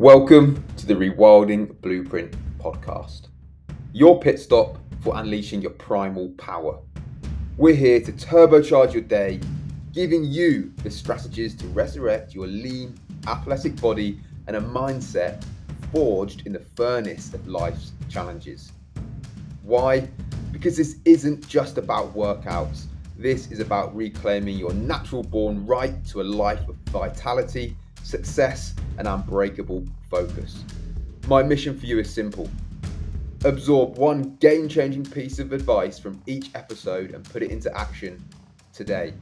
Welcome to the Rewilding Blueprint Podcast, your pit stop for unleashing your primal power. We're here to turbocharge your day, giving you the strategies to resurrect your lean, athletic body and a mindset forged in the furnace of life's challenges. Why? Because this isn't just about workouts. This is about reclaiming your natural-born right to a life of vitality, success, and unbreakable focus. My mission for you is simple. Absorb one game-changing piece of advice from each episode and put it into action today.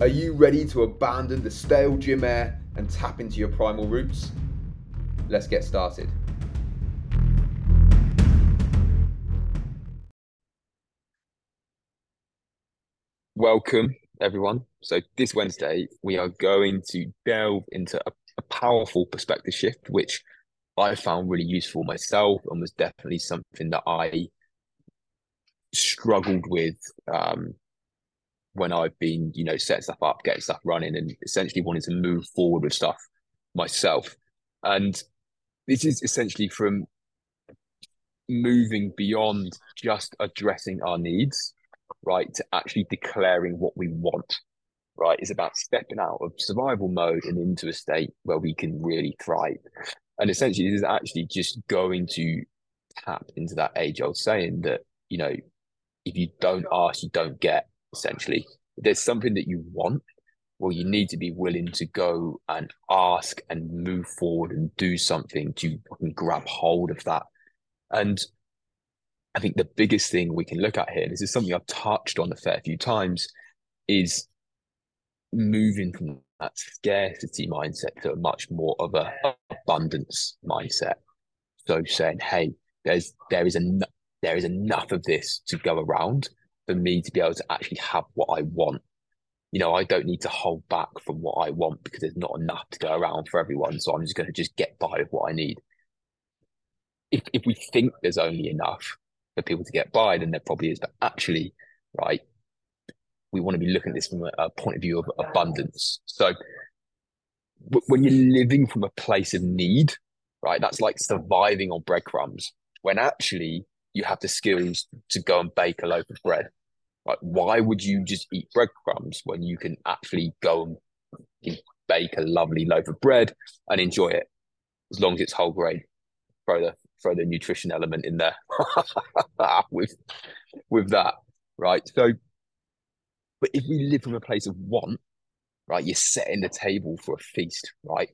Are you ready to abandon the stale gym air and tap into your primal roots? Let's get started. Welcome, everyone. So this Wednesday, we are going to delve into a powerful perspective shift, which I found really useful myself and was definitely something that I struggled with when I've been, setting stuff up, getting stuff running, and essentially wanting to move forward with stuff myself. And this is essentially from moving beyond just addressing our needs, right, to actually declaring what we want, right? It's about stepping out of survival mode and into a state where we can really thrive. And essentially, this is actually just going to tap into that age-old saying that, if you don't ask, you don't get, essentially. If there's something that you want, well, you need to be willing to go and ask and move forward and do something to grab hold of that. And I think the biggest thing we can look at here, and this is something I've touched on a fair few times, is moving from that scarcity mindset to a much more of an abundance mindset. So saying, hey, there is enough of this to go around for me to be able to actually have what I want. I don't need to hold back from what I want because there's not enough to go around for everyone. So I'm just going to get by with what I need. If we think there's only enough for people to get by, then there probably is. But actually, right, we want to be looking at this from a point of view of abundance. So when you're living from a place of need, right, that's like surviving on breadcrumbs, when actually you have the skills to go and bake a loaf of bread. Like, why would you just eat breadcrumbs when you can actually go and bake a lovely loaf of bread and enjoy it, as long as it's whole grain? Throw the nutrition element in there with that, right? So, but if we live from a place of want, right, you're setting the table for a feast, right?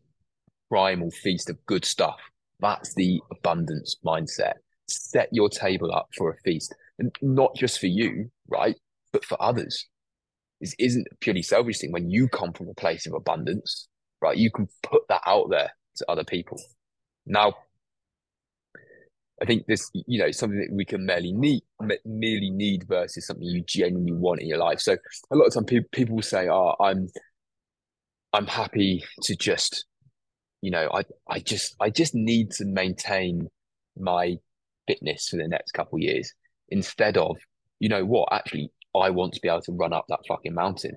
Primal feast of good stuff. That's the abundance mindset. Set your table up for a feast, and not just for you, right, but for others. This isn't a purely selfish thing. When you come from a place of abundance, right, you can put that out there to other people. Now, I think this, something that we can merely need versus something you genuinely want in your life. So a lot of time people will say, "Oh, I'm happy to just, I just need to maintain my fitness for the next couple of years," instead of, actually, I want to be able to run up that fucking mountain,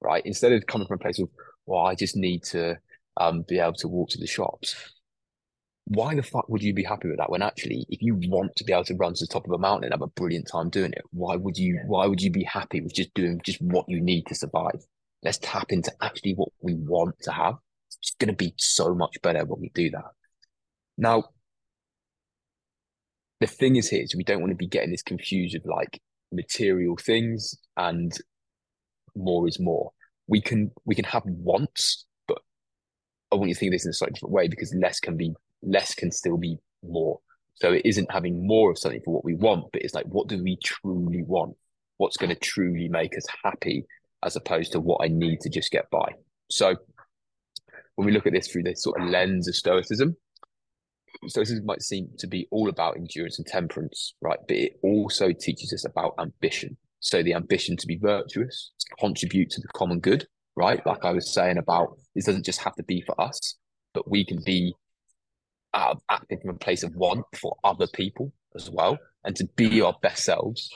right? Instead of coming from a place of, well, I just need to be able to walk to the shops. Why the fuck would you be happy with that when actually, if you want to be able to run to the top of a mountain and have a brilliant time doing it, why would you be happy with just doing just what you need to survive? Let's tap into actually what we want to have. It's going to be so much better when we do that. Now, the thing is here is we don't want to be getting this confused with like material things and more is more. We can have wants, but I want you to think of this in a slightly different way, because less can still be more. So it isn't having more of something for what we want, but it's like, what do we truly want? What's going to truly make us happy, as opposed to what I need to just get by? So when we look at this through this sort of lens of Stoicism, Stoicism might seem to be all about endurance and temperance, right? But it also teaches us about ambition. So the ambition to be virtuous, to contribute to the common good, right? Like I was saying about, this doesn't just have to be for us, but we can be acting from a place of want for other people as well, and to be our best selves.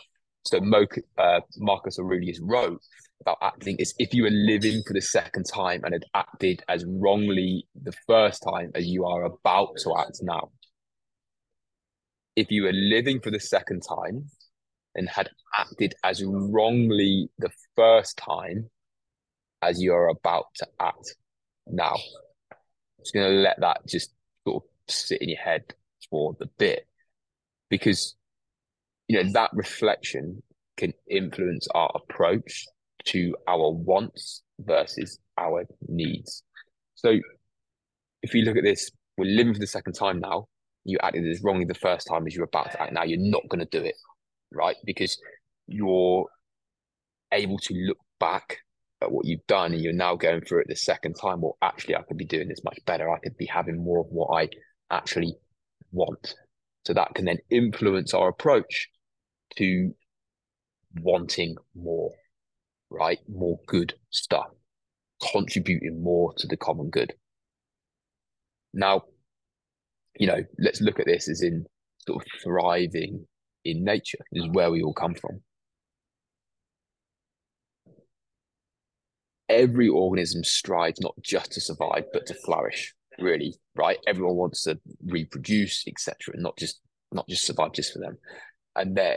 So Marcus Aurelius wrote about acting is if you were living for the second time and had acted as wrongly the first time as you are about to act now. If you were living for the second time and had acted as wrongly the first time as you are about to act now. I'm just going to let that just sort of sit in your head for the bit, because you know that reflection can influence our approach to our wants versus our needs. So if you look at this, we're living for the second time now. You acted as wrongly the first time as you're about to act now. You're not going to do it, right? Because you're able to look back at what you've done and you're now going through it the second time. Well, actually, I could be doing this much better. I could be having more of what I actually want. So that can then influence our approach to wanting more, right? More good stuff, contributing more to the common good. Now, you know, let's look at this as in sort of thriving in nature. This is where we all come from. Every organism strives not just to survive, but to flourish, really, right? Everyone wants to reproduce, etc., and not just survive just for them. And there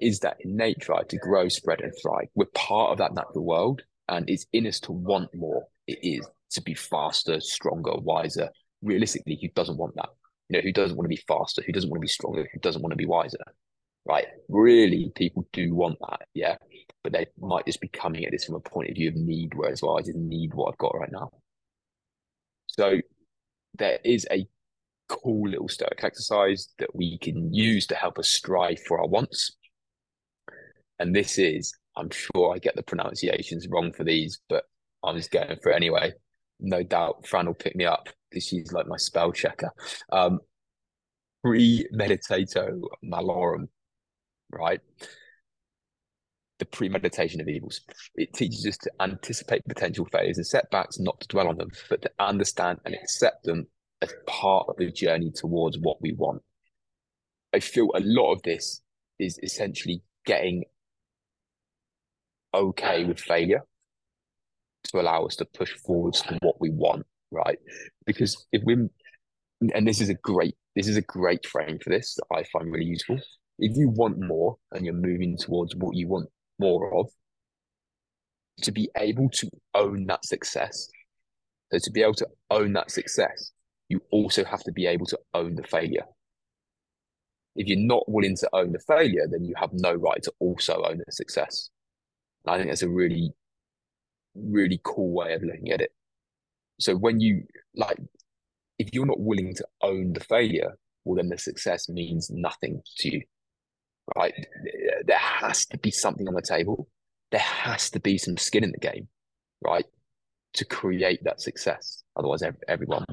is that innate drive to grow, spread, and thrive. We're part of that natural world, and it's in us to want more. It is to be faster, stronger, wiser. Realistically, who doesn't want that? You know, who doesn't want to be faster? Who doesn't want to be stronger? Who doesn't want to be wiser? Right? Really, people do want that, yeah. But they might just be coming at this from a point of view of need, whereas, well, I just need what I've got right now. So there is a cool little Stoic exercise that we can use to help us strive for our wants. And this is, I'm sure I get the pronunciations wrong for these, but I'm just going for it anyway. No doubt Fran will pick me up because she's like my spell checker. Premeditatio malorum, right? The premeditation of evils. It teaches us to anticipate potential failures and setbacks, not to dwell on them, but to understand and accept them as part of the journey towards what we want. I feel a lot of this is essentially getting okay with failure to allow us to push forwards to what we want, right? Because if we're, and this is a great frame for this that I find really useful. If you want more and you're moving towards what you want more of, to be able to own that success. So to be able to own that success, you also have to be able to own the failure. If you're not willing to own the failure, then you have no right to also own the success. And I think that's a really, really cool way of looking at it. So when you, like, if you're not willing to own the failure, well, then the success means nothing to you, right? There has to be something on the table. There has to be some skin in the game, right? To create that success. Otherwise, everyone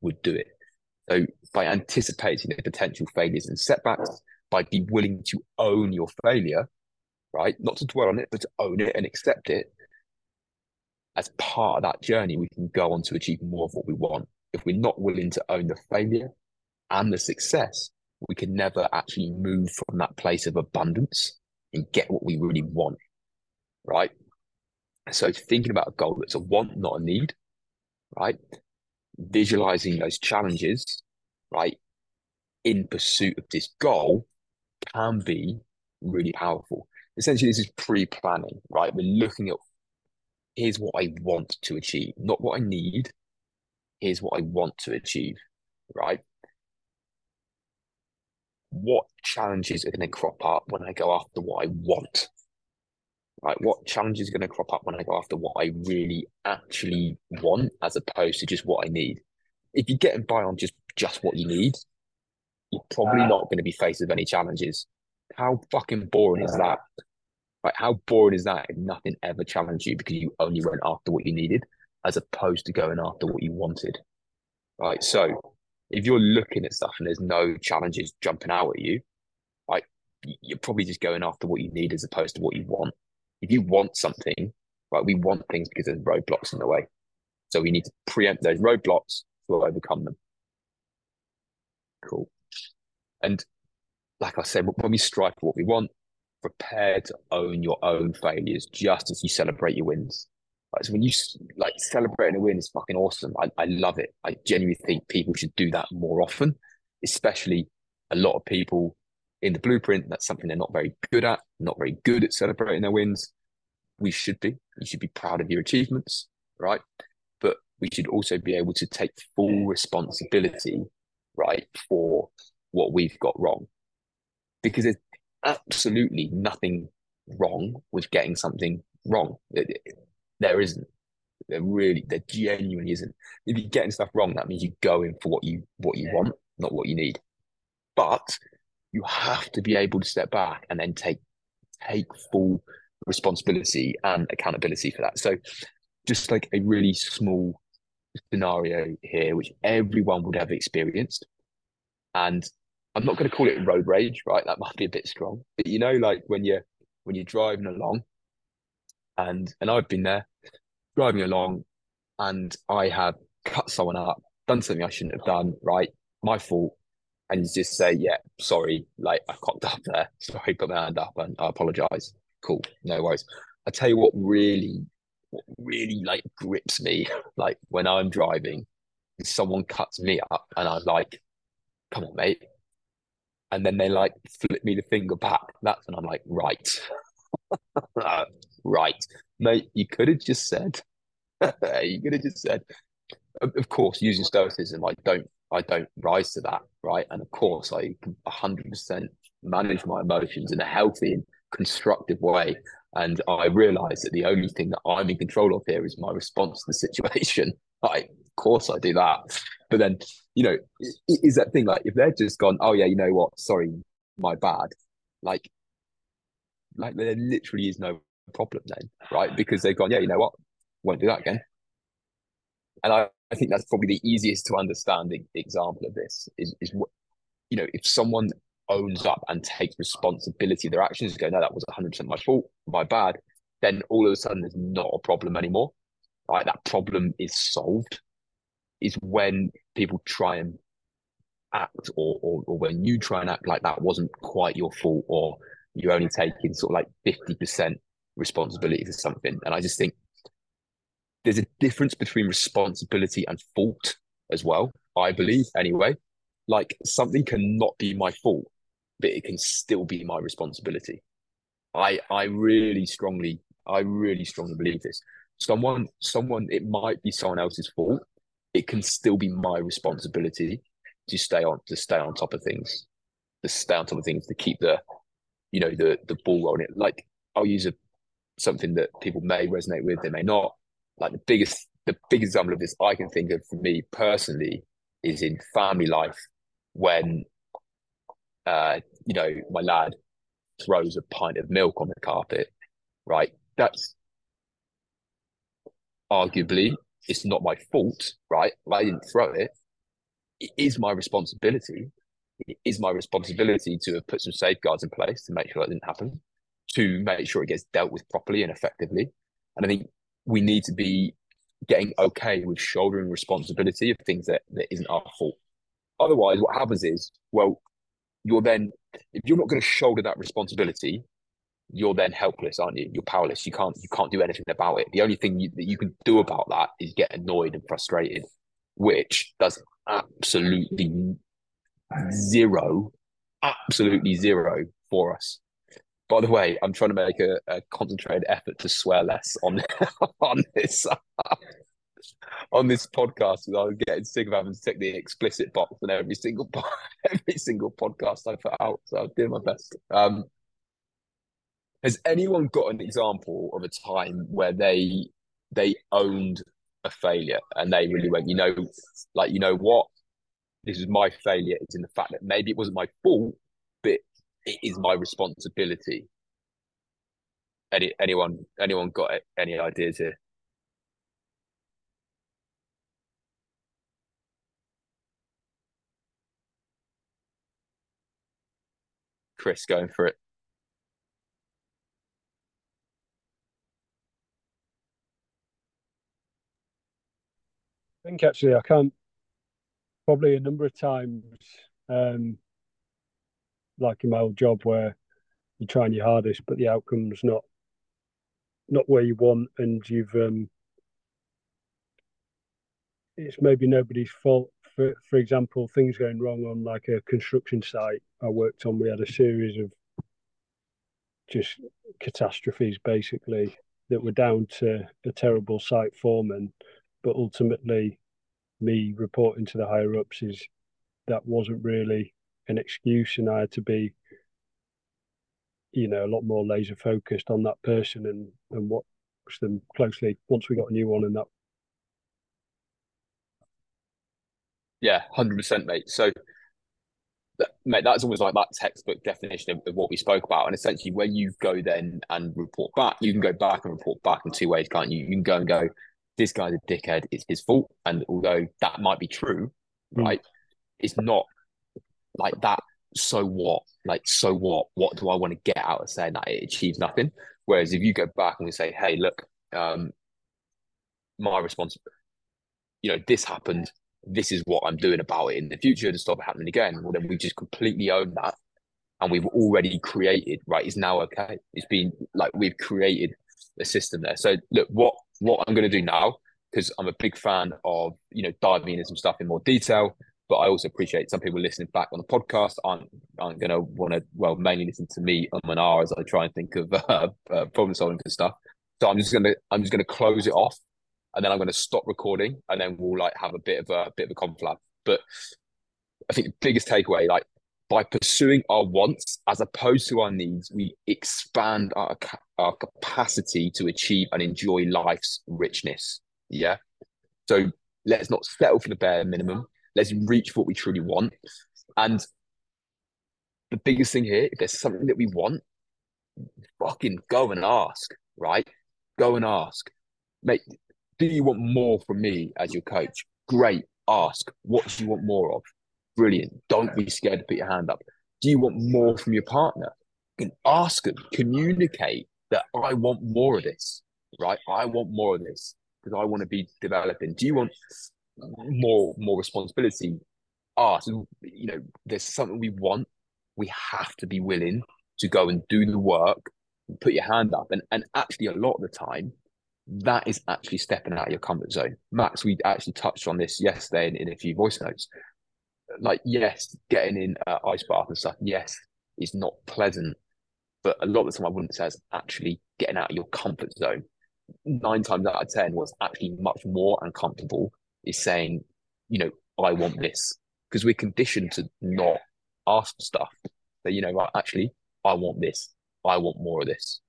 would do it. So by anticipating the potential failures and setbacks, by being willing to own your failure, right? Not to dwell on it, but to own it and accept it. As part of that journey, we can go on to achieve more of what we want. If we're not willing to own the failure and the success, we can never actually move from that place of abundance and get what we really want, right? So thinking about a goal that's a want, not a need, right? Visualizing those challenges, right, in pursuit of this goal can be really powerful. Essentially, this is pre-planning, right? We're looking at, here's what I want to achieve, not what I need. Here's what I want to achieve, right? What challenges are going to crop up when I go after what I want, right? What challenges are going to crop up when I go after what I really actually want, as opposed to just what I need? If you're getting by on just what you need, you're probably not going to be faced with any challenges. How fucking boring is that? Right? How boring is that if nothing ever challenged you because you only went after what you needed, as opposed to going after what you wanted, right? So if you're looking at stuff and there's no challenges jumping out at you, right, you're probably just going after what you need as opposed to what you want. If you want something, right, we want things because there's roadblocks in the way. So we need to preempt those roadblocks to overcome them. Cool. And like I said, when we strive for what we want, prepared to own your own failures just as you celebrate your wins. So when you like celebrating a win is fucking awesome. I love it. I genuinely think people should do that more often, especially a lot of people in the blueprint. That's something they're not very good at, celebrating their wins. We should be. You should be proud of your achievements, right? But we should also be able to take full responsibility, right, for what we've got wrong. Because there's absolutely nothing wrong with getting something wrong. There isn't. There genuinely isn't. If you're getting stuff wrong, that means you go in for what you want, not what you need. But you have to be able to step back and then take full responsibility and accountability for that. So just like a really small scenario here, which everyone would have experienced. And I'm not going to call it road rage, right? That might be a bit strong. But you know, like when you're driving along, and I've been there, driving along, and I have cut someone up, done something I shouldn't have done, right? My fault. And you just say, yeah, sorry, like I cocked up there. Sorry, put my hand up and I apologize. Cool, no worries. I tell you what really like grips me, like when I'm driving, someone cuts me up and I'm like, come on, mate. And then they like flip me the finger back. That's when I'm like, right. Right, mate, you could have just said, of course, using stoicism, I don't rise to that, right? And of course, I 100% manage my emotions in a healthy and constructive way. And I realize that the only thing that I'm in control of here is my response to the situation. Like, of course I do that. But then, you know, it is that thing, like if they're just gone, oh yeah, you know what, sorry, my bad. Like there literally is no problem then, right? Because they've gone, yeah, you know what, won't do that again. And I think that's probably the easiest to understand example of this is what, you know, if someone owns up and takes responsibility of their actions, go, no, that was 100% my fault, my bad, then all of a sudden there's not a problem anymore. Like that problem is solved. Is when people try and act or when you try and act like that wasn't quite your fault, or you're only taking sort of like 50% responsibility for something. And I just think there's a difference between responsibility and fault as well, I believe, anyway. Like something can not be my fault, but it can still be my responsibility. I really strongly believe this. Someone, it might be someone else's fault. It can still be my responsibility to stay on top of things, to keep the ball rolling. Like I'll use something that people may resonate with, they may not. Like the biggest example of this I can think of for me personally is in family life when, you know, my lad throws a pint of milk on the carpet, right? That's arguably, it's not my fault, right? I didn't throw it. It is my responsibility. It is my responsibility to have put some safeguards in place to make sure that didn't happen, to make sure it gets dealt with properly and effectively. And I think we need to be getting okay with shouldering responsibility of things that isn't our fault. Otherwise, what happens is, well, you're then, if you're not going to shoulder that responsibility, you're then helpless, aren't you? You're powerless. You can't do anything about it. The only thing that you can do about that is get annoyed and frustrated, which does absolutely zero for us. By the way, I'm trying to make a concentrated effort to swear less on this podcast, because I was getting sick of having to tick the explicit box on every single podcast I put out. So I'll do my best. Has anyone got an example of a time where they owned a failure and they really went, you know, like, you know what? This is my failure. It's in the fact that maybe it wasn't my fault, but it is my responsibility. Anyone got any ideas here? Chris, going for it. I think actually I can't. Probably a number of times, like in my old job, where you're trying your hardest, but the outcome's not where you want, and you've it's maybe nobody's fault. For example, things going wrong on like a construction site I worked on. We had a series of just catastrophes basically that were down to a terrible site foreman, but ultimately me reporting to the higher ups is that wasn't really an excuse, and I had to be, you know, a lot more laser focused on that person and watch them closely once we got a new one. And that, yeah, 100%, mate. So, mate, that's almost like that textbook definition of what we spoke about. And essentially, when you go then and report back, you can go back and report back in two ways, can't you? You can go and go, this guy's a dickhead, it's his fault. And although that might be true, right, it's not like that. So what? Like, so what? What do I want to get out of saying that? It achieves nothing. Whereas if you go back and we say, hey, look, my response, you know, this happened. This is what I'm doing about it in the future to stop it happening again. Well, then we just completely own that, and we've already created, right? It's now okay. It's been like we've created a system there. So look, what I'm going to do now, because I'm a big fan of, you know, diving into some stuff in more detail, but I also appreciate some people listening back on the podcast aren't going to want to, well, mainly listen to me and R as I try and think of problem solving and stuff. So I'm just going to close it off. And then I'm going to stop recording, and then we'll like have a bit of a conflab. But I think the biggest takeaway, like by pursuing our wants as opposed to our needs, we expand our capacity to achieve and enjoy life's richness. Yeah. So let's not settle for the bare minimum. Let's reach for what we truly want. And the biggest thing here, if there's something that we want, fucking go and ask, right? Go and ask. Mate, do you want more from me as your coach? Great. Ask. What do you want more of? Brilliant. Don't be scared to put your hand up. Do you want more from your partner? You can ask them, communicate that I want more of this, right? I want more of this because I want to be developing. Do you want more responsibility? Ask. You know, there's something we want. We have to be willing to go and do the work, and put your hand up. And actually a lot of the time, that is actually stepping out of your comfort zone. Max, we actually touched on this yesterday in a few voice notes. Like, yes, getting in ice bath and stuff, yes, it's not pleasant. But a lot of the time I wouldn't say it's actually getting out of your comfort zone. 9 times out of 10, what's actually much more uncomfortable is saying, you know, I want this. Because we're conditioned to not ask for stuff. So, you know, like, actually, I want this. I want more of this.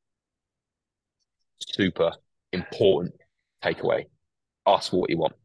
Super important takeaway. Ask for what you want.